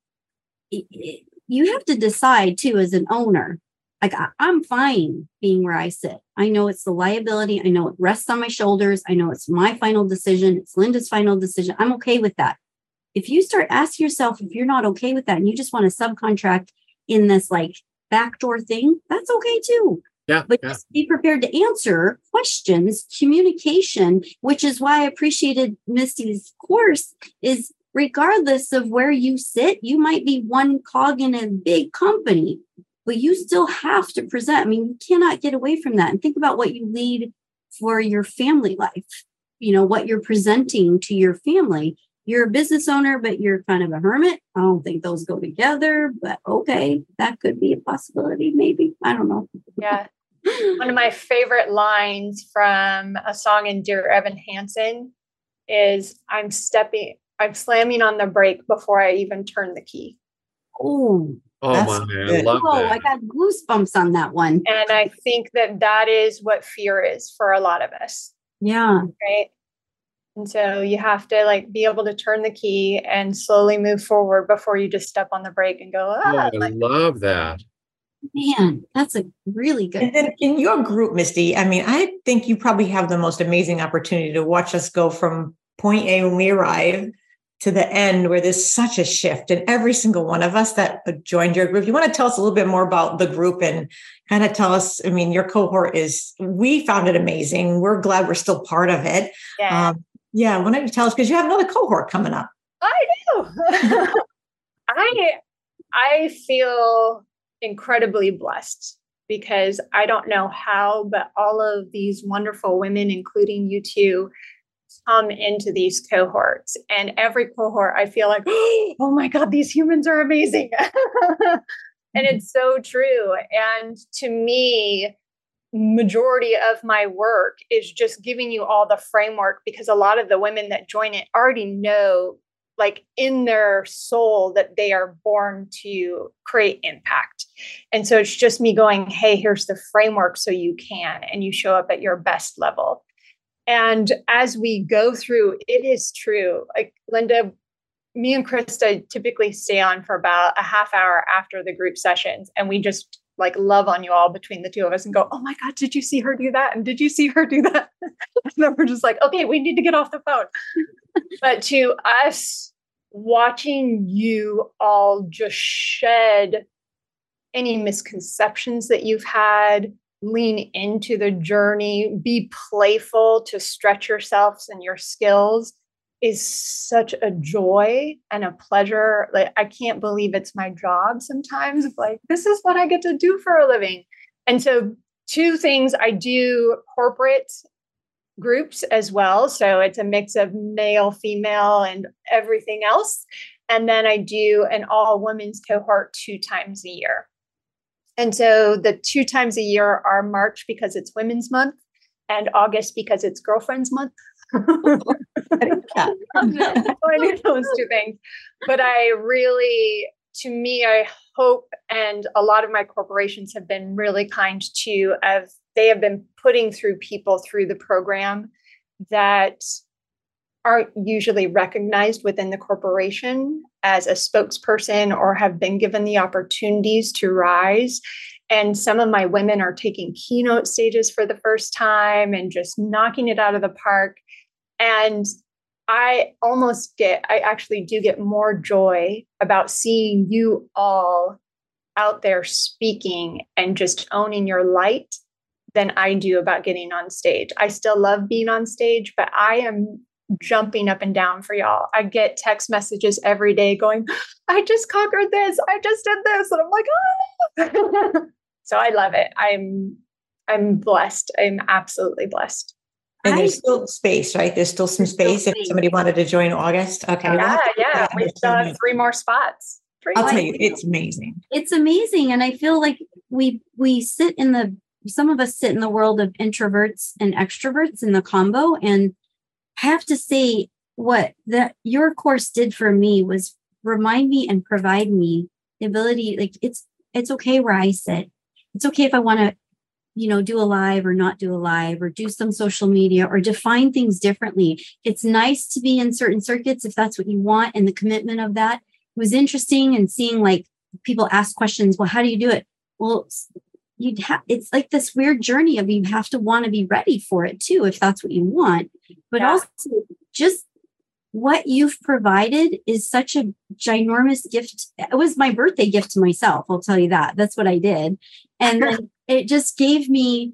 You have to decide too, as an owner, like I'm fine being where I sit. I know it's the liability. I know it rests on my shoulders. I know it's my final decision. It's Lynda's final decision. I'm okay with that. If you start asking yourself if you're not okay with that and you just want to subcontract in this like backdoor thing, that's okay too. Yeah, but just be prepared to answer questions, communication, which is why I appreciated Misty's course, is regardless of where you sit, you might be one cog in a big company, but you still have to present. I mean, you cannot get away from that. And think about what you lead for your family life, what you're presenting to your family. You're a business owner, but you're kind of a hermit. I don't think those go together, but okay, that could be a possibility, maybe. I don't know. Yeah. One of my favorite lines from a song in Dear Evan Hansen is, I'm slamming on the brake before I even turn the key. Oh, my man. I love that. I got goosebumps on that one. And I think that is what fear is for a lot of us. Yeah. Right. And so you have to be able to turn the key and slowly move forward before you just step on the brake and go. I love that. Man, that's a really good. And then in your group, Misty, I mean, I think you probably have the most amazing opportunity to watch us go from point A when we arrive to the end, where there's such a shift. And every single one of us that joined your group, you want to tell us a little bit more about the group and kind of tell us, I mean, your cohort we found it amazing. We're glad we're still part of it. Yeah. Yeah, why don't you tell us, because you have another cohort coming up. I do. I feel incredibly blessed, because I don't know how, but all of these wonderful women, including you two, come into these cohorts. And every cohort, I feel like, oh my God, these humans are amazing. And it's so true. And to me, majority of my work is just giving you all the framework, because a lot of the women that join it already know, in their soul, that they are born to create impact. And so it's just me going, hey, here's the framework so you can, and you show up at your best level. And as we go through, it is true. Lynda, me and Krista typically stay on for about a half hour after the group sessions, and we just like love on you all between the two of us and go, oh my God, did you see her do that? And did you see her do that? And then we're just like, okay, we need to get off the phone. But to us, watching you all just shed any misconceptions that you've had, lean into the journey, be playful to stretch yourselves and your skills is such a joy and a pleasure. Like, I can't believe it's my job sometimes. Like, this is what I get to do for a living. And so two things, I do corporate groups as well. So it's a mix of male, female, and everything else. And then I do an all women's cohort 2 times a year. And so the 2 times a year are March because it's Women's Month and August because it's Girlfriends Month. I need those two things. But I really, to me, I hope, and a lot of my corporations have been really kind to, as they have been putting through people through the program that aren't usually recognized within the corporation as a spokesperson or have been given the opportunities to rise. And some of my women are taking keynote stages for the first time and just knocking it out of the park. And I actually do get more joy about seeing you all out there speaking and just owning your light than I do about getting on stage. I still love being on stage, but I am jumping up and down for y'all. I get text messages every day going, I just conquered this. I just did this. And I'm like, oh. So I love it. I'm blessed. I'm absolutely blessed. And there's still space, right? There's still some space if somebody wanted to join August. Okay. Yeah. We still have 3 more spots. I'll tell you, it's amazing. It's amazing. And I feel like we sit in the, some of us sit in the world of introverts and extroverts in the combo, and have to say your course did for me was remind me and provide me the ability, like it's okay where I sit. It's okay if I want to, do a live or not do a live or do some social media or define things differently. It's nice to be in certain circuits if that's what you want. And the commitment of that, it was interesting, and seeing like people ask questions, well, how do you do it? Well, it's like this weird journey of you have to want to be ready for it too, if that's what you want. But also just what you've provided is such a ginormous gift. It was my birthday gift to myself. I'll tell you that. That's what I did. And then it just gave me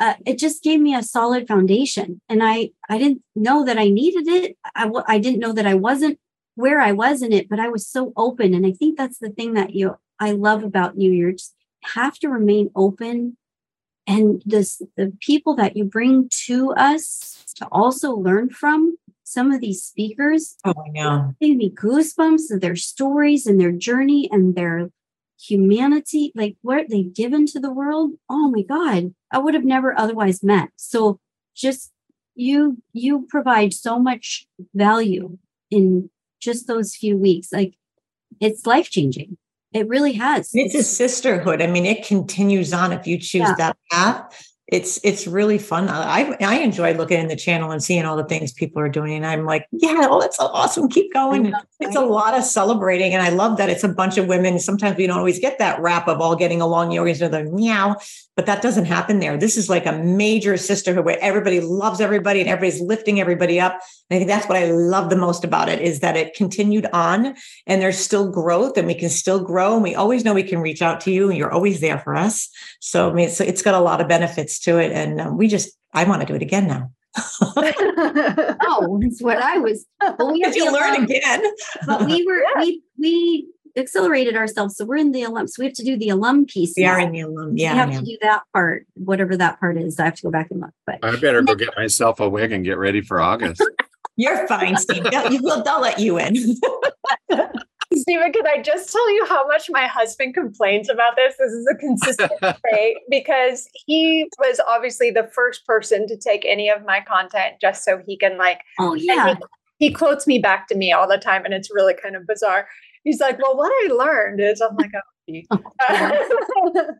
a solid foundation. And I didn't know that I needed it. I didn't know that I wasn't where I was in it, but I was so open. And I think that's the thing that I love about you. You're just have to remain open, and the people that you bring to us to also learn from, some of these speakers. Oh, I know. They give me goosebumps of their stories and their journey and their humanity, like what they've given to the world. Oh my God, I would have never otherwise met. So just you provide so much value in just those few weeks. Like, it's life-changing. It really has. It's a sisterhood. I mean, it continues on if you choose that path. It's really fun. I enjoy looking in the channel and seeing all the things people are doing. And I'm like, yeah, well, that's awesome. Keep going. It's a lot of celebrating. And I love that it's a bunch of women. Sometimes we don't always get that wrap of all getting along. You always know the meow, but that doesn't happen there. This is like a major sisterhood where everybody loves everybody and everybody's lifting everybody up. And I think that's what I love the most about it, is that it continued on and there's still growth and we can still grow. And we always know we can reach out to you and you're always there for us. So I mean, it's got a lot of benefits to it. And I want to do it again now. Oh, that's what I was. Well, you learn again. But we accelerated ourselves. So we're in the alum. So we have to do the alum piece. We are in the alum. Yeah. We have to do that part, whatever that part is. I have to go back and look. But I better go get myself a wig and get ready for August. You're fine, Steve. They'll let you in. Stephen, can I just tell you how much my husband complains about this? This is a consistent trait, because he was obviously the first person to take any of my content just so he can he quotes me back to me all the time. And it's really kind of bizarre. He's like, well, what I learned is, I'm like, oh,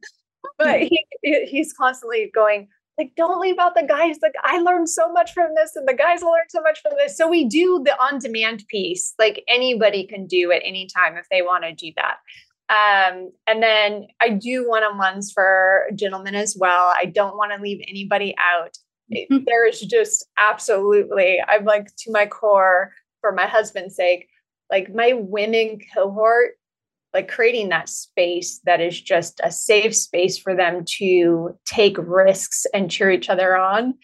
but he's constantly going, like, don't leave out the guys. Like, I learned so much from this and the guys learned so much from this. So we do the on-demand piece, like anybody can do at any time if they want to do that. And then I do one-on-ones for gentlemen as well. I don't want to leave anybody out. Mm-hmm. There is just absolutely, I'm like to my core for my husband's sake, like my women cohort, like creating that space that is just a safe space for them to take risks and cheer each other on.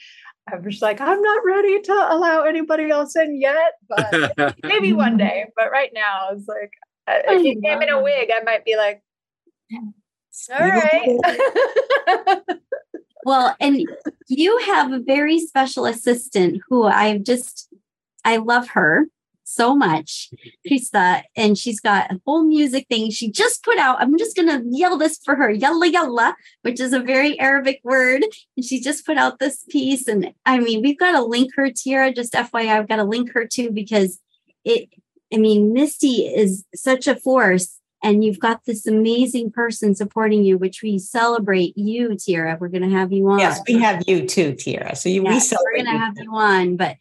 I'm just like, I'm not ready to allow anybody else in yet, but maybe one day. But right now it's like, if you came in a wig, I might be like, all right. Well, and you have a very special assistant who I love her so much, Krista, and she's got a whole music thing she just put out. I'm just going to yell this for her, yalla yalla, which is a very Arabic word. And she just put out this piece. And I mean, we've got to link her, Tiara, just FYI, I've got to link her too, because Misty is such a force, and you've got this amazing person supporting you, which we celebrate you, Tiara. We're going to have you on. Yes, we have you too, Tiara. So we celebrate. We're going to have you on, but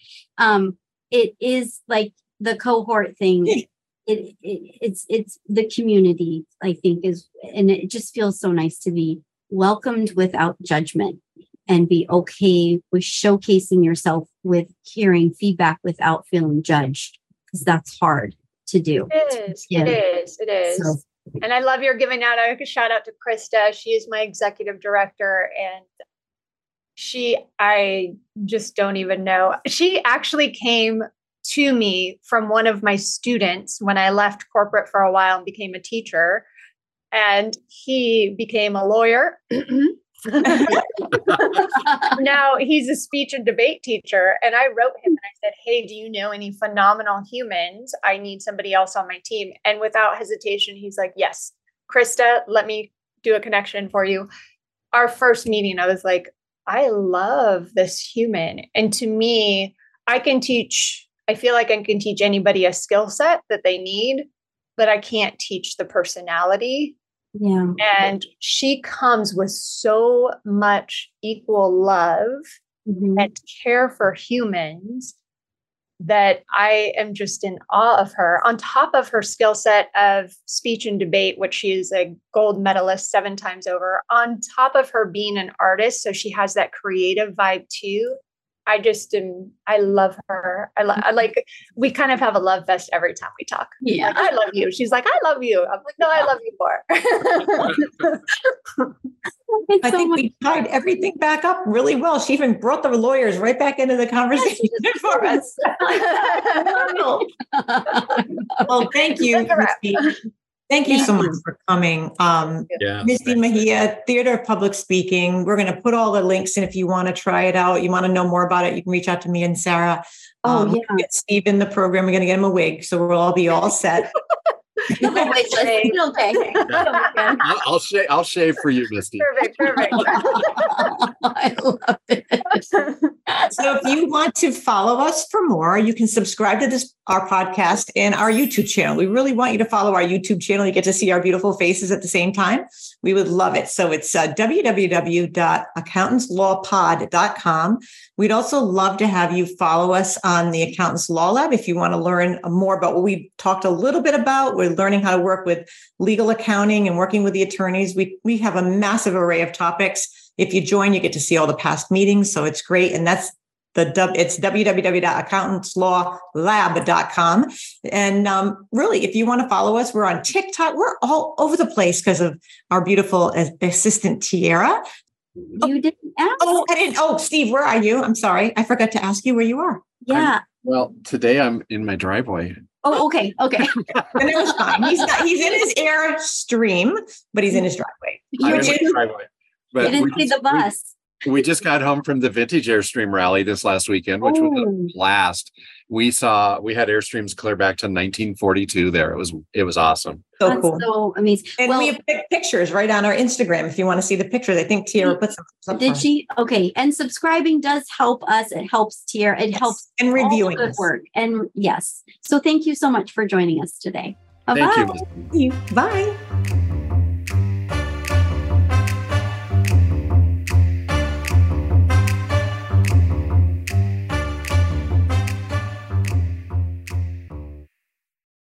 it is like the cohort thing. It's the community, I think, and it just feels so nice to be welcomed without judgment and be okay with showcasing yourself, with hearing feedback without feeling judged. That's hard to do. It is. So. And I love your giving out. I shout out to Krista. She is my executive director, and I just don't even know. She actually came to me from one of my students when I left corporate for a while and became a teacher, and he became a lawyer. Now he's a speech and debate teacher, and I wrote him and I said, hey, do you know any phenomenal humans? I need somebody else on my team. And without hesitation, he's like, yes, Krista, let me do a connection for you. Our first meeting, I was like, I love this human. And to me, I feel like I can teach anybody a skill set that they need, but I can't teach the personality. Yeah. And she comes with so much equal love and care for humans that I am just in awe of her. On top of her skill set of speech and debate, which she is a gold medalist 7 times over, on top of her being an artist, so she has that creative vibe too. I love her. We kind of have a love fest every time we talk. Yeah. Like, I love you. She's like, I love you. I'm like, no, I love you more. I think we tied everything back up really well. She even brought the lawyers right back into the conversation for us. Well, thank you, Misty. Thank you so much for coming. Misty Megia, Theatre of Public Speaking. We're going to put all the links in if you want to try it out. You want to know more about it, you can reach out to me and Sarah. We're going to get Steve in the program. We're going to get him a wig, so we'll all be all set. I'll shave for you, Misty. Perfect. I love it. So if you want to follow us for more, you can subscribe to our podcast and our YouTube channel. We really want you to follow our YouTube channel. You get to see our beautiful faces at the same time. We would love it. So it's www.accountantslawpod.com. We'd also love to have you follow us on the Accountants Law Lab if you want to learn more about what we talked a little bit about. We're learning how to work with legal accounting and working with the attorneys. We have a massive array of topics. If you join, you get to see all the past meetings. So it's great. And it's www.accountantslawlab.com. And really, if you want to follow us, we're on TikTok. We're all over the place because of our beautiful assistant, Tiara. You didn't ask. Oh, I didn't. Oh, Steve, where are you? I'm sorry. I forgot to ask you where you are. Yeah. Today I'm in my driveway. Oh, okay. And it was fine. He's in his Airstream, but he's in his driveway. You didn't see the bus. We just got home from the vintage Airstream rally this last weekend, which was a blast. We had Airstreams clear back to 1942 there. It was awesome. That's cool. So amazing. And we have pictures right on our Instagram if you want to see the pictures. I think Tiara put some. Did she? Okay. And subscribing does help us. It helps Tiara. It helps. And reviewing good work. And yes. So thank you so much for joining us today. Bye-bye. Thank you. Bye.